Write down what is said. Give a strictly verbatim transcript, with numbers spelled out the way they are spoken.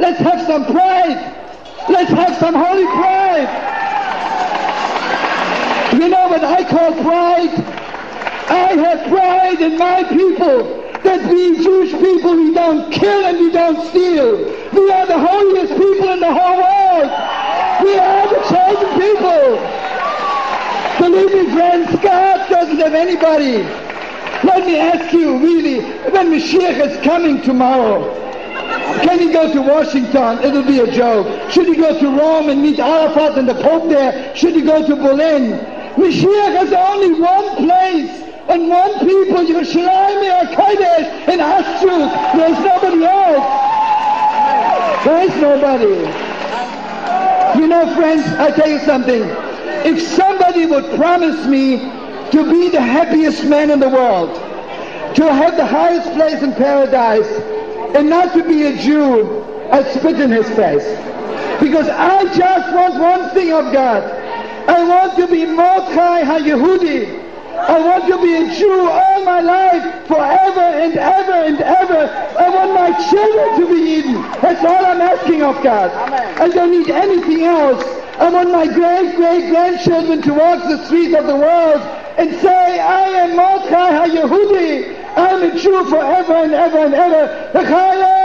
Let's have some pride. Let's have some holy pride. You know what I call pride? I have pride in my people, that we Jewish people, we don't kill and we don't steal. We are the holiest people in the whole world. We are the chosen people. Believe me, friends, God doesn't have anybody. Let me ask you, really, when Mashiach is coming tomorrow, can he go to Washington? It'll be a joke. Should he go to Rome and meet Arafat and the Pope there? Should he go to Berlin? Mashiach has only one place and one people, Yerushalayim, HaKodesh, and Auschwitz. There's nobody else. There is nobody. You know, friends, I tell you something. If somebody would promise me to be the happiest man in the world, to have the highest place in paradise, and not to be a Jew, I spit in his face. Because I just want one thing of God. I want to be Moshe HaYehudi. I want to be a Jew all my life, forever and ever and ever. I want my children to be eaten. That's all I'm asking of God. Amen. I don't need anything else. I want my great, great grandchildren to walk the streets of the world and say, I am Moshe HaYehudi. I'm a Jew forever and ever and ever.